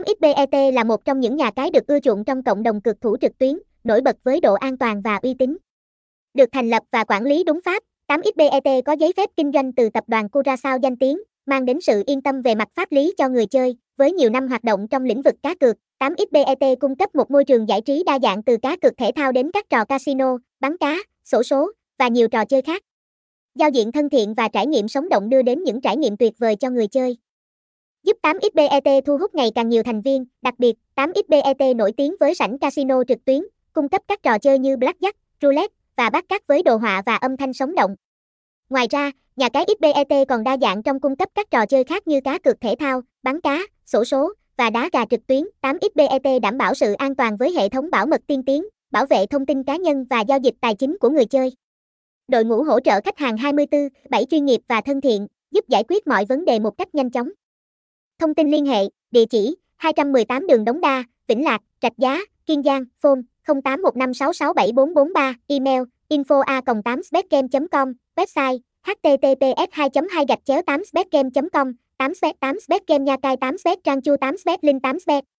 nhacai8xbet là một trong những nhà cái được ưa chuộng trong cộng đồng cược thủ trực tuyến, nổi bật với độ an toàn và uy tín. Được thành lập và quản lý đúng pháp, 8xbet có giấy phép kinh doanh từ tập đoàn Curacao danh tiếng, mang đến sự yên tâm về mặt pháp lý cho người chơi. Với nhiều năm hoạt động trong lĩnh vực cá cược, 8xbet cung cấp một môi trường giải trí đa dạng từ cá cược thể thao đến các trò casino, bắn cá, xổ số và nhiều trò chơi khác. Giao diện thân thiện và trải nghiệm sống động đưa đến những trải nghiệm tuyệt vời cho người chơi, giúp 8xbet thu hút ngày càng nhiều thành viên. Đặc biệt, 8xbet nổi tiếng với sảnh casino trực tuyến, cung cấp các trò chơi như blackjack, roulette và bát cát với đồ họa và âm thanh sống động. Ngoài ra, nhà cái xbet còn đa dạng trong cung cấp các trò chơi khác như cá cược thể thao, bắn cá, xổ số và đá gà trực tuyến. 8xbet đảm bảo sự an toàn với hệ thống bảo mật tiên tiến, bảo vệ thông tin cá nhân và giao dịch tài chính của người chơi. Đội ngũ hỗ trợ khách hàng 24/7 chuyên nghiệp và thân thiện, giúp giải quyết mọi vấn đề một cách nhanh chóng. Thông tin liên hệ: địa chỉ 218 đường Đống Đa, Vĩnh Lạc, Rạch Giá, Kiên Giang, phone 0815667443, email info@8xbetgame.com, website https://2.2/8xbetgame.com, 8xbet, 8xbet game, nhà cái 8xbet, trang chu 8xbet, link 8xbet.